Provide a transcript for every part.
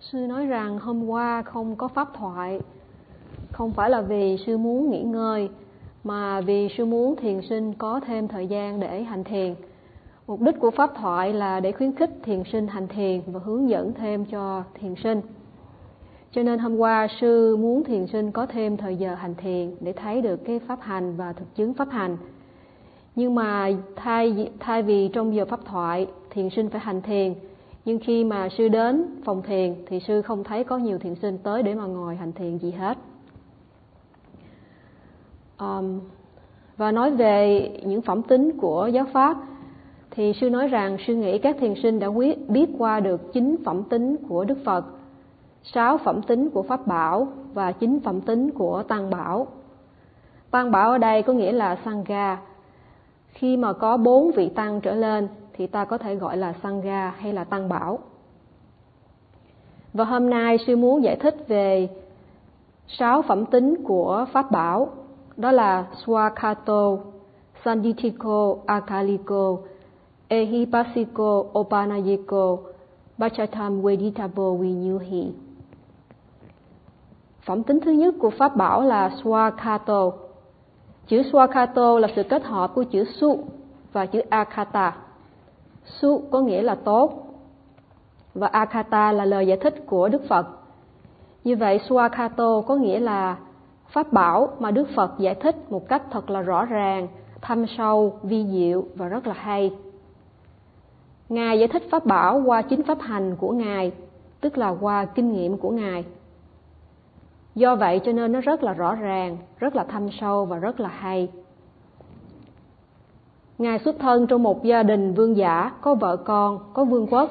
Sư nói rằng hôm qua không có pháp thoại, không phải là vì sư muốn nghỉ ngơi, mà vì sư muốn thiền sinh có thêm thời gian để hành thiền. Mục đích của pháp thoại là để khuyến khích thiền sinh hành thiền và hướng dẫn thêm cho thiền sinh. Cho nên hôm qua sư muốn thiền sinh có thêm thời giờ hành thiền để thấy được cái pháp hành và thực chứng pháp hành. Nhưng mà thay vì trong giờ pháp thoại thiền sinh phải hành thiền, nhưng khi mà sư đến phòng thiền thì sư không thấy có nhiều thiền sinh tới để mà ngồi hành thiền gì hết. Và nói về những phẩm tính của giáo pháp thì sư nói rằng sư nghĩ các thiền sinh đã biết qua được 9 phẩm tính của Đức Phật, 6 phẩm tính của Pháp Bảo và 9 phẩm tính của Tăng Bảo. Tăng Bảo ở đây có nghĩa là Sangha. Khi mà có 4 vị Tăng trở lên thì ta có thể gọi là Sangha hay là Tăng Bảo. Và hôm nay sư muốn giải thích về 6 phẩm tính của Pháp Bảo, đó là Svākkhāto, Sandiṭṭhiko, Akāliko, ehipasiko, Opanayiko, paccattaṃ veditabbo viññūhi. Phẩm tính thứ nhất của Pháp Bảo là Svākkhāto. Chữ Svākkhāto là sự kết hợp của chữ Su và chữ Akata. Su có nghĩa là tốt và Akata là lời giải thích của Đức Phật. Như vậy Svākkhāto có nghĩa là Pháp Bảo mà Đức Phật giải thích một cách thật là rõ ràng, thâm sâu, vi diệu và rất là hay. Ngài giải thích Pháp Bảo qua 9 pháp hành của Ngài, tức là qua kinh nghiệm của Ngài. Do vậy cho nên nó rất là rõ ràng, rất là thâm sâu và rất là hay. Ngài xuất thân trong một gia đình vương giả, có vợ con, có vương quốc,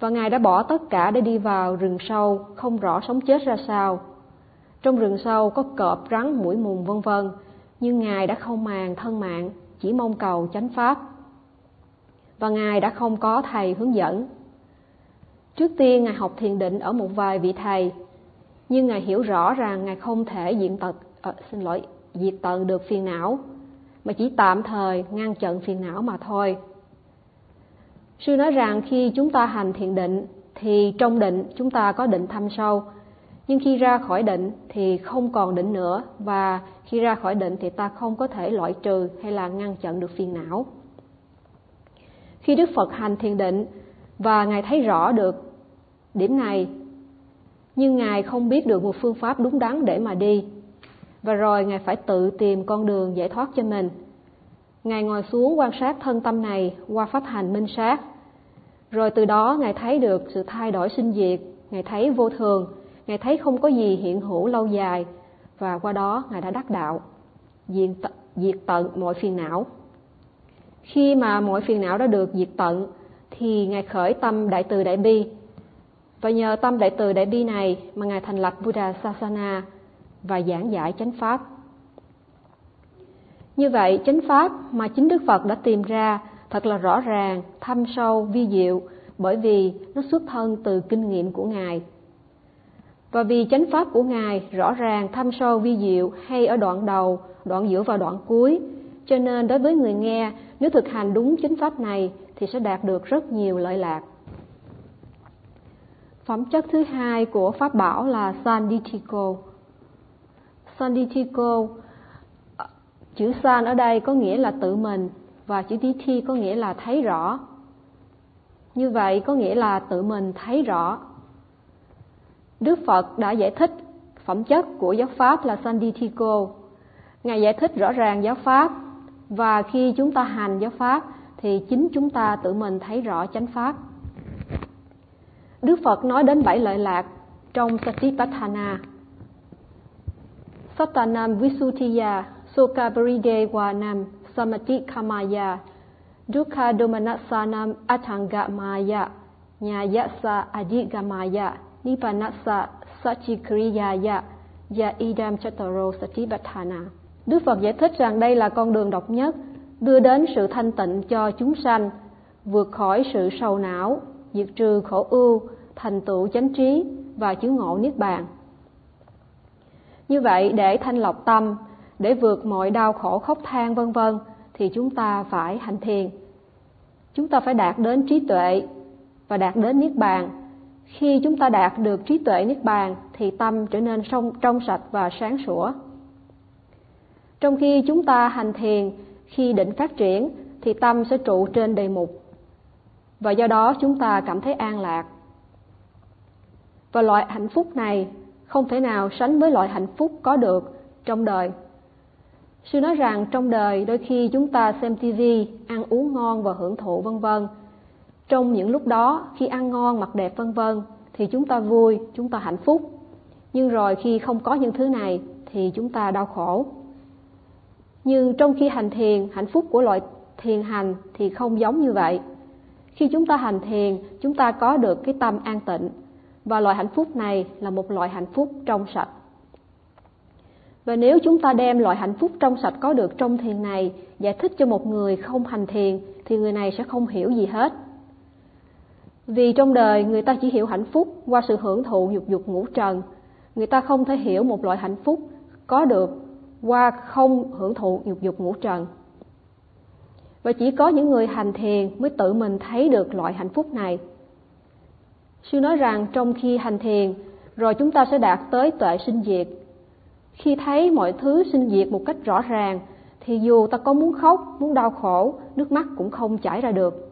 và Ngài đã bỏ tất cả để đi vào rừng sâu, không rõ sống chết ra sao. Trong rừng sâu có cọp, rắn, muỗi mùng vân vân, nhưng Ngài đã không màng thân mạng, chỉ mong cầu chánh pháp. Và Ngài đã không có thầy hướng dẫn. Trước tiên Ngài học thiền định ở một vài vị thầy, nhưng Ngài hiểu rõ rằng Ngài không thể diệt tận được phiền não, mà chỉ tạm thời ngăn chặn phiền não mà thôi. Sư nói rằng khi chúng ta hành thiền định thì trong định chúng ta có định thâm sâu, nhưng khi ra khỏi định thì không còn định nữa, và khi ra khỏi định thì ta không có thể loại trừ hay là ngăn chặn được phiền não. Khi Đức Phật hành thiền định và Ngài thấy rõ được điểm này, nhưng Ngài không biết được một phương pháp đúng đắn để mà đi. Và rồi Ngài phải tự tìm con đường giải thoát cho mình. Ngài ngồi xuống quan sát thân tâm này qua pháp hành minh sát. Rồi từ đó Ngài thấy được sự thay đổi sinh diệt, Ngài thấy vô thường, Ngài thấy không có gì hiện hữu lâu dài. Và qua đó Ngài đã đắc đạo, diệt tận mọi phiền não. Khi mà mọi phiền não đã được diệt tận thì Ngài khởi tâm Đại Từ Đại Bi. Và nhờ tâm Đại Từ Đại Bi này mà Ngài thành lập Buddha Sasana và giảng giải chánh pháp. Như vậy, chánh pháp mà chính Đức Phật đã tìm ra thật là rõ ràng, thâm sâu, vi diệu, bởi vì nó xuất thân từ kinh nghiệm của Ngài. Và vì chánh pháp của Ngài rõ ràng, thâm sâu, vi diệu hay ở đoạn đầu, đoạn giữa và đoạn cuối, cho nên đối với người nghe, nếu thực hành đúng chính pháp này thì sẽ đạt được rất nhiều lợi lạc. Phẩm chất thứ hai của Pháp Bảo là Sandiṭṭhiko. Sandiṭṭhiko, chữ san ở đây có nghĩa là tự mình và chữ Diṭṭhi có nghĩa là thấy rõ. Như vậy có nghĩa là tự mình thấy rõ. Đức Phật đã giải thích phẩm chất của giáo pháp là Sandiṭṭhiko. Ngài giải thích rõ ràng giáo pháp, và khi chúng ta hành giáo pháp thì chính chúng ta tự mình thấy rõ chánh pháp. Đức Phật nói đến 7 lợi lạc trong Satipatthana. Sattanam Visuddhiya Sokaparide Wanam Samatikamaya Dukkha Domanasanam Athangamaya Nyayasa Adigamaya Nipanasa Sachikriyaya Yaidam Chattaro Satipatthana. Đức Phật giải thích rằng đây là con đường độc nhất đưa đến sự thanh tịnh cho chúng sanh, vượt khỏi sự sầu não, diệt trừ khổ ưu, thành tựu chánh trí và chứng ngộ niết bàn. Như vậy, để thanh lọc tâm, để vượt mọi đau khổ khóc than vân vân thì chúng ta phải hành thiền. Chúng ta phải đạt đến trí tuệ và đạt đến niết bàn. Khi chúng ta đạt được trí tuệ Niết Bàn thì tâm trở nên trong sạch và sáng sủa. Trong khi chúng ta hành thiền, khi định phát triển thì tâm sẽ trụ trên đề mục và do đó chúng ta cảm thấy an lạc. Và loại hạnh phúc này không thể nào sánh với loại hạnh phúc có được trong đời. Sư nói rằng trong đời đôi khi chúng ta xem TV, ăn uống ngon và hưởng thụ v.v. Trong những lúc đó, khi ăn ngon, mặc đẹp v.v. thì chúng ta vui, chúng ta hạnh phúc. Nhưng rồi khi không có những thứ này thì chúng ta đau khổ. Nhưng trong khi hành thiền, hạnh phúc của loại thiền hành thì không giống như vậy. Khi chúng ta hành thiền, chúng ta có được cái tâm an tịnh. Và loại hạnh phúc này là một loại hạnh phúc trong sạch. Và nếu chúng ta đem loại hạnh phúc trong sạch có được trong thiền này giải thích cho một người không hành thiền thì người này sẽ không hiểu gì hết. Vì trong đời người ta chỉ hiểu hạnh phúc qua sự hưởng thụ nhục dục ngũ trần. Người ta không thể hiểu một loại hạnh phúc có được qua không hưởng thụ nhục dục ngũ trần. Và chỉ có những người hành thiền mới tự mình thấy được loại hạnh phúc này. Sư nói rằng trong khi hành thiền rồi chúng ta sẽ đạt tới tuệ sinh diệt. Khi thấy mọi thứ sinh diệt một cách rõ ràng thì dù ta có muốn khóc, muốn đau khổ, nước mắt cũng không chảy ra được.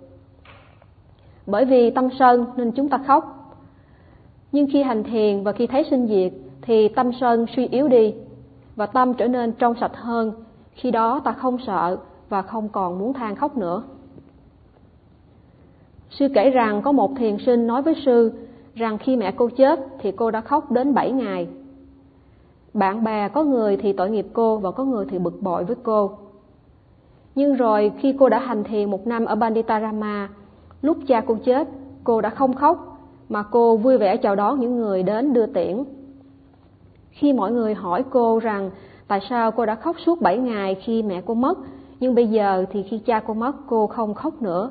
Bởi vì tâm sân nên chúng ta khóc. Nhưng khi hành thiền và khi thấy sinh diệt thì tâm sân suy yếu đi và tâm trở nên trong sạch hơn. Khi đó ta không sợ và không còn muốn than khóc nữa. Sư kể rằng có một thiền sinh nói với sư rằng khi mẹ cô chết thì cô đã khóc đến 7 ngày. Bạn bè có người thì tội nghiệp cô và có người thì bực bội với cô. Nhưng rồi khi cô đã hành thiền một năm ở Banditarama, lúc cha cô chết, cô đã không khóc mà cô vui vẻ chào đón những người đến đưa tiễn. Khi mọi người hỏi cô rằng tại sao cô đã khóc suốt 7 ngày khi mẹ cô mất, nhưng bây giờ thì khi cha cô mất cô không khóc nữa.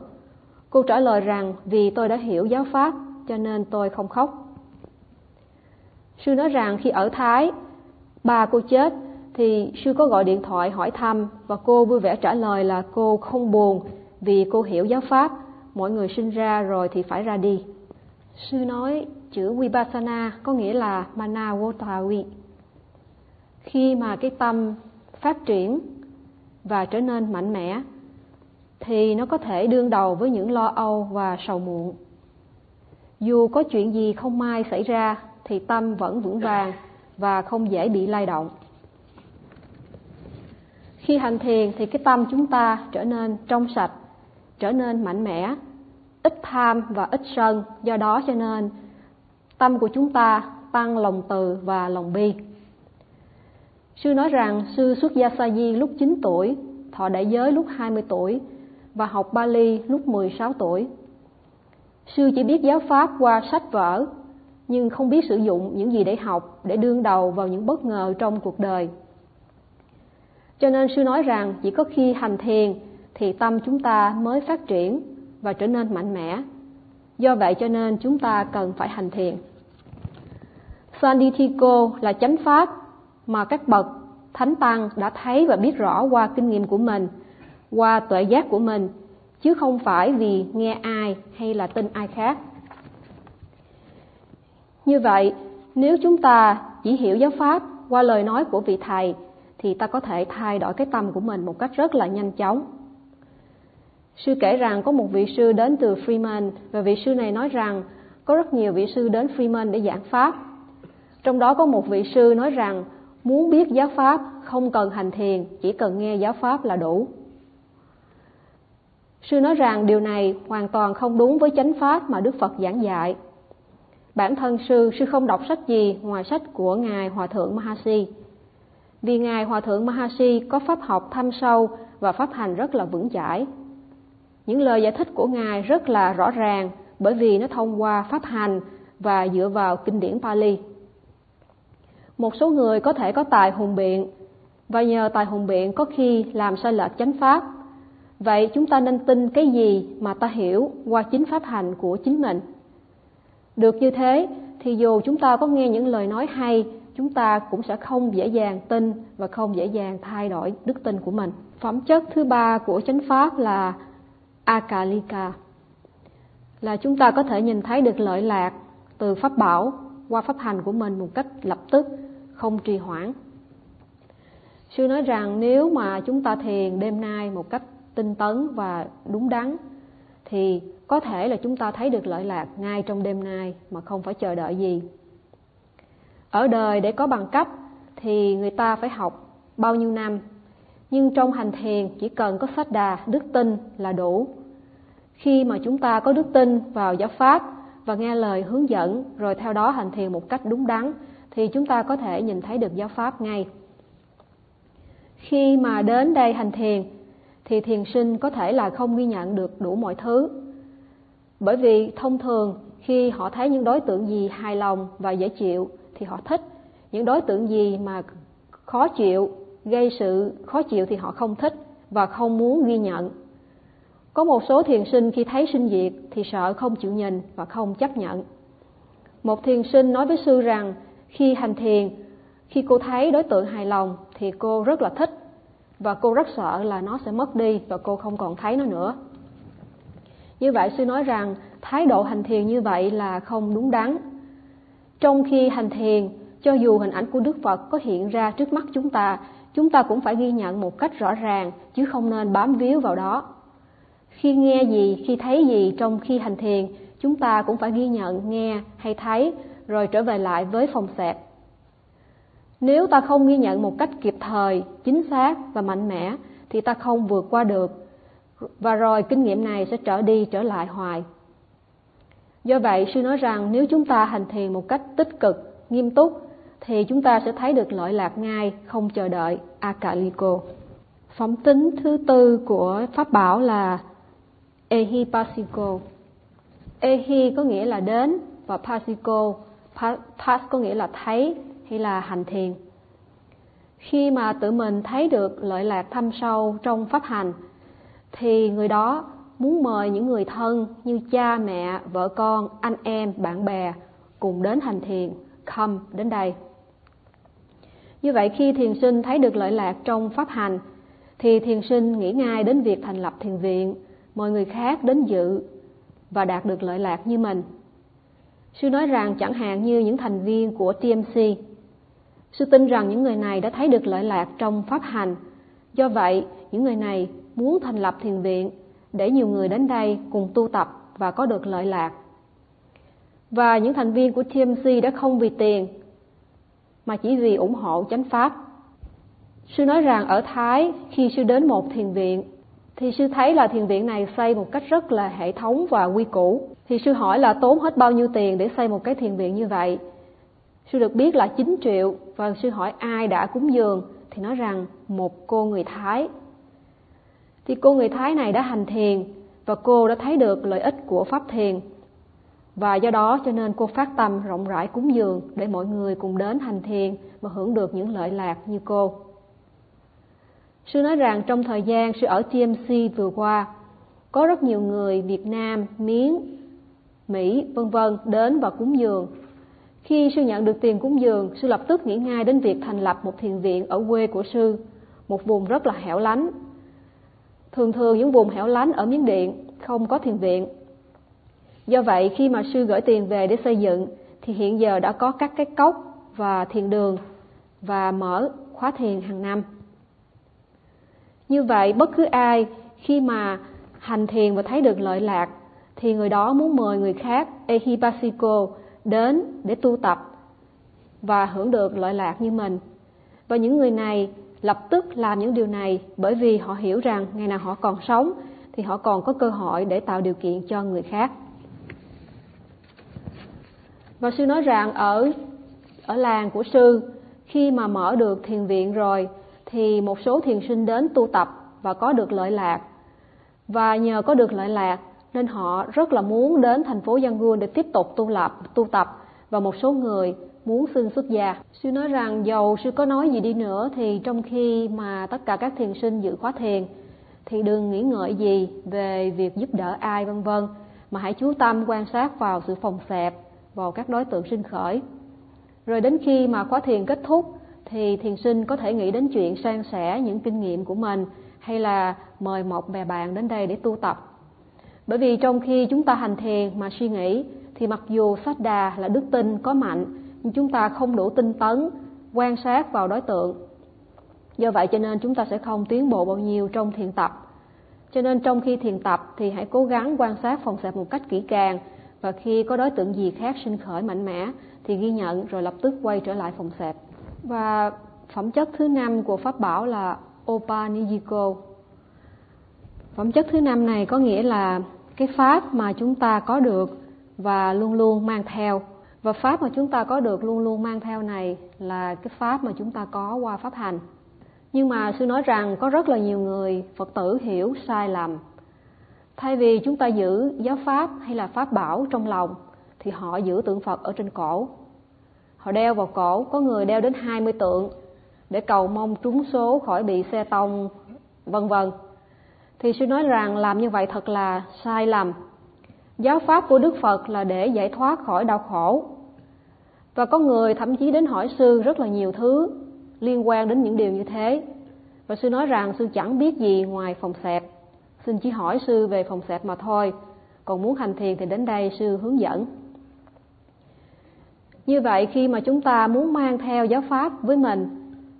Cô trả lời rằng vì tôi đã hiểu giáo pháp cho nên tôi không khóc. Sư nói rằng khi ở Thái, bà cô chết thì sư có gọi điện thoại hỏi thăm và cô vui vẻ trả lời là cô không buồn vì cô hiểu giáo pháp, mọi người sinh ra rồi thì phải ra đi. Sư nói chữ Vipassana có nghĩa là Manavotavi. Khi mà cái tâm phát triển và trở nên mạnh mẽ thì nó có thể đương đầu với những lo âu và sầu muộn. Dù có chuyện gì không may xảy ra thì tâm vẫn vững vàng và không dễ bị lay động. Khi hành thiền thì cái tâm chúng ta trở nên trong sạch, trở nên mạnh mẽ, ít tham và ít sân, do đó cho nên tâm của chúng ta tăng lòng từ và lòng bi. Sư nói rằng sư xuất gia Sa Di lúc 9 tuổi, thọ đại giới lúc 20 tuổi và học Pali lúc 16 tuổi. Sư chỉ biết giáo pháp qua sách vở, nhưng không biết sử dụng những gì để học để đương đầu vào những bất ngờ trong cuộc đời. Cho nên sư nói rằng chỉ có khi hành thiền thì tâm chúng ta mới phát triển và trở nên mạnh mẽ. Do vậy cho nên chúng ta cần phải hành thiền. Sandiṭṭhiko là chánh pháp mà các bậc Thánh Tăng đã thấy và biết rõ qua kinh nghiệm của mình, qua tuệ giác của mình, chứ không phải vì nghe ai hay là tin ai khác. Như vậy, nếu chúng ta chỉ hiểu giáo pháp qua lời nói của vị thầy thì ta có thể thay đổi cái tâm của mình một cách rất là nhanh chóng. Sư kể rằng có một vị sư đến từ Freeman và vị sư này nói rằng có rất nhiều vị sư đến Freeman để giảng pháp. Trong đó có một vị sư nói rằng muốn biết giáo pháp không cần hành thiền, chỉ cần nghe giáo pháp là đủ. Sư nói rằng điều này hoàn toàn không đúng với chánh pháp mà Đức Phật giảng dạy. Bản thân sư không đọc sách gì ngoài sách của Ngài Hòa Thượng Mahasi. Vì Ngài Hòa Thượng Mahasi có pháp học thâm sâu và pháp hành rất là vững chãi. Những lời giải thích của Ngài rất là rõ ràng bởi vì nó thông qua pháp hành và dựa vào kinh điển Pali. Một số người có thể có tài hùng biện và nhờ tài hùng biện có khi làm sai lệch chánh pháp. Vậy chúng ta nên tin cái gì mà ta hiểu qua chính pháp hành của chính mình. Được như thế thì dù chúng ta có nghe những lời nói hay, chúng ta cũng sẽ không dễ dàng tin và không dễ dàng thay đổi đức tin của mình. Phẩm chất thứ ba của chánh pháp là Akāliko, là chúng ta có thể nhìn thấy được lợi lạc, từ pháp bảo qua pháp hành của mình một cách lập tức, không trì hoãn. Sư nói rằng nếu mà chúng ta thiền đêm nay một cách tinh tấn và đúng đắn thì có thể là chúng ta thấy được lợi lạc ngay trong đêm nay mà không phải chờ đợi gì. Ở đời để có bằng cấp thì người ta phải học bao nhiêu năm, nhưng trong hành thiền chỉ cần có sát đà, đức tin là đủ. Khi mà chúng ta có đức tin vào giáo pháp và nghe lời hướng dẫn rồi theo đó hành thiền một cách đúng đắn thì chúng ta có thể nhìn thấy được giáo pháp ngay. Khi mà đến đây hành thiền thì thiền sinh có thể là không ghi nhận được đủ mọi thứ, bởi vì thông thường khi họ thấy những đối tượng gì hài lòng và dễ chịu thì họ thích, những đối tượng gì mà khó chịu, gây sự khó chịu thì họ không thích và không muốn ghi nhận. Có một số thiền sinh khi thấy sinh diệt thì sợ không chịu nhìn và không chấp nhận. Một thiền sinh nói với sư rằng khi hành thiền, khi cô thấy đối tượng hài lòng thì cô rất là thích và cô rất sợ là nó sẽ mất đi và cô không còn thấy nó nữa. Như vậy sư nói rằng thái độ hành thiền như vậy là không đúng đắn. Trong khi hành thiền, cho dù hình ảnh của Đức Phật có hiện ra trước mắt chúng ta cũng phải ghi nhận một cách rõ ràng chứ không nên bám víu vào đó. Khi nghe gì, khi thấy gì trong khi hành thiền, chúng ta cũng phải ghi nhận nghe hay thấy rồi trở về lại với phòng xẹp. Nếu ta không ghi nhận một cách kịp thời, chính xác và mạnh mẽ thì ta không vượt qua được, và rồi kinh nghiệm này sẽ trở đi trở lại hoài. Do vậy sư nói rằng nếu chúng ta hành thiền một cách tích cực, nghiêm túc thì chúng ta sẽ thấy được lợi lạc ngay, không chờ đợi. Akāliko. Phẩm tính thứ tư của pháp bảo là ehipasiko. Ehi có nghĩa là đến và pasiko, pas có nghĩa là thấy hay là hành thiền. Khi mà tự mình thấy được lợi lạc thâm sâu trong pháp hành thì người đó muốn mời những người thân như cha mẹ, vợ con, anh em, bạn bè cùng đến hành thiền, come đến đây. Như vậy khi thiền sinh thấy được lợi lạc trong pháp hành thì thiền sinh nghĩ ngay đến việc thành lập thiền viện, mời người khác đến dự và đạt được lợi lạc như mình. Sư nói rằng chẳng hạn như những thành viên của TMC, sư tin rằng những người này đã thấy được lợi lạc trong pháp hành. Do vậy, những người này muốn thành lập thiền viện để nhiều người đến đây cùng tu tập và có được lợi lạc. Và những thành viên của TMC đã không vì tiền mà chỉ vì ủng hộ chánh pháp. Sư nói rằng ở Thái, khi sư đến một thiền viện thì sư thấy là thiền viện này xây một cách rất là hệ thống và quy củ. Thì sư hỏi là tốn hết bao nhiêu tiền để xây một cái thiền viện như vậy. Sư được biết là 9 triệu và sư hỏi ai đã cúng dường thì nói rằng một cô người Thái. Thì cô người Thái này đã hành thiền và cô đã thấy được lợi ích của pháp thiền. Và do đó cho nên cô phát tâm rộng rãi cúng dường để mọi người cùng đến hành thiền và hưởng được những lợi lạc như cô. Sư nói rằng trong thời gian sư ở TMC vừa qua, có rất nhiều người Việt Nam, Miến, Mỹ, v.v. đến và cúng dường. Khi sư nhận được tiền cúng dường, sư lập tức nghĩ ngay đến việc thành lập một thiền viện ở quê của sư, một vùng rất là hẻo lánh. Thường thường những vùng hẻo lánh ở Miến Điện không có thiền viện. Do vậy khi mà sư gửi tiền về để xây dựng thì hiện giờ đã có các cái cốc và thiền đường và mở khóa thiền hàng năm. Như vậy bất cứ ai khi mà hành thiền và thấy được lợi lạc thì người đó muốn mời người khác ehipasiko đến để tu tập và hưởng được lợi lạc như mình. Và những người này lập tức làm những điều này bởi vì họ hiểu rằng ngày nào họ còn sống thì họ còn có cơ hội để tạo điều kiện cho người khác. Và sư nói rằng ở làng của sư, khi mà mở được thiền viện rồi thì một số thiền sinh đến tu tập và có được lợi lạc. Và nhờ có được lợi lạc nên họ rất là muốn đến thành phố Yangon để tiếp tục tu tập và một số người muốn xin xuất gia. Sư nói rằng dầu sư có nói gì đi nữa thì trong khi mà tất cả các thiền sinh dự khóa thiền thì đừng nghĩ ngợi gì về việc giúp đỡ ai v.v. mà hãy chú tâm quan sát vào sự phòng xẹp, vào các đối tượng sinh khởi. Rồi đến khi mà khóa thiền kết thúc thì thiền sinh có thể nghĩ đến chuyện san sẻ những kinh nghiệm của mình hay là mời một bè bạn đến đây để tu tập. Bởi vì trong khi chúng ta hành thiền mà suy nghĩ thì mặc dù Sadda là đức tin có mạnh, nhưng chúng ta không đủ tinh tấn quan sát vào đối tượng. Do vậy cho nên chúng ta sẽ không tiến bộ bao nhiêu trong thiền tập. Cho nên trong khi thiền tập thì hãy cố gắng quan sát phòng xẹp một cách kỹ càng, và khi có đối tượng gì khác sinh khởi mạnh mẽ thì ghi nhận rồi lập tức quay trở lại phòng xẹp. Và phẩm chất thứ 5 của Pháp Bảo là Opanayiko. Phẩm chất thứ 5 này có nghĩa là cái Pháp mà chúng ta có được và luôn luôn mang theo. Và Pháp mà chúng ta có được luôn luôn mang theo này là cái Pháp mà chúng ta có qua Pháp hành. Nhưng mà sư nói rằng có rất là nhiều người Phật tử hiểu sai lầm. Thay vì chúng ta giữ giáo Pháp hay là Pháp bảo trong lòng thì họ giữ tượng Phật ở trên cổ. Họ đeo vào cổ, có người đeo đến 20 tượng để cầu mong trúng số khỏi bị xe tông v.v. Thì sư nói rằng làm như vậy thật là sai lầm. Giáo Pháp của Đức Phật là để giải thoát khỏi đau khổ. Và có người thậm chí đến hỏi sư rất là nhiều thứ liên quan đến những điều như thế. Và sư nói rằng sư chẳng biết gì ngoài phòng xẹp. Xin chỉ hỏi sư về phòng xẹp mà thôi. Còn muốn hành thiền thì đến đây sư hướng dẫn. Như vậy khi mà chúng ta muốn mang theo giáo Pháp với mình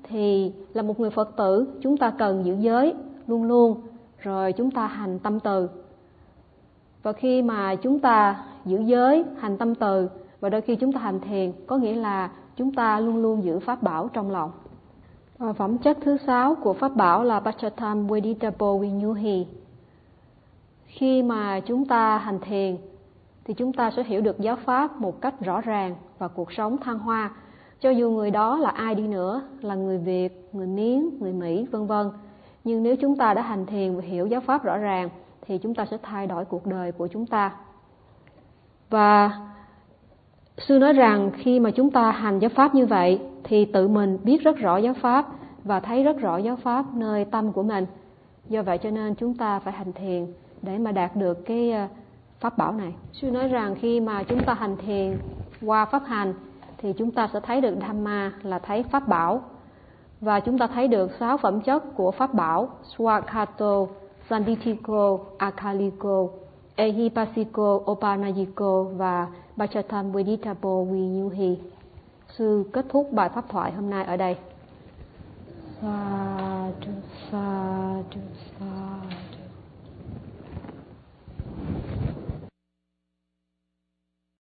thì là một người Phật tử chúng ta cần giữ giới luôn luôn, rồi chúng ta hành tâm từ. Và khi mà chúng ta giữ giới, hành tâm từ và đôi khi chúng ta hành thiền, có nghĩa là chúng ta luôn luôn giữ Pháp bảo trong lòng. Phẩm chất thứ 6 của Pháp bảo là paccattaṃ veditabbo viññūhi. Khi mà chúng ta hành thiền thì chúng ta sẽ hiểu được giáo Pháp một cách rõ ràng và cuộc sống thăng hoa. Cho dù người đó là ai đi nữa, là người Việt, người Miến, người Mỹ, v.v. Nhưng nếu chúng ta đã hành thiền và hiểu giáo Pháp rõ ràng thì chúng ta sẽ thay đổi cuộc đời của chúng ta. Và sư nói rằng khi mà chúng ta hành giáo Pháp như vậy thì tự mình biết rất rõ giáo Pháp và thấy rất rõ giáo Pháp nơi tâm của mình. Do vậy cho nên chúng ta phải hành thiền để mà đạt được cái Pháp bảo này. Sư nói rằng khi mà chúng ta hành thiền qua Pháp hành thì chúng ta sẽ thấy được Dhamma là thấy Pháp bảo. Và chúng ta thấy được 6 phẩm chất của Pháp bảo: Svākkhāto, Sandiṭṭhiko, Akāliko, ehipasiko, Opanayiko và paccattaṃ veditabbo viññūhi. Sư kết thúc bài pháp thoại hôm nay ở đây.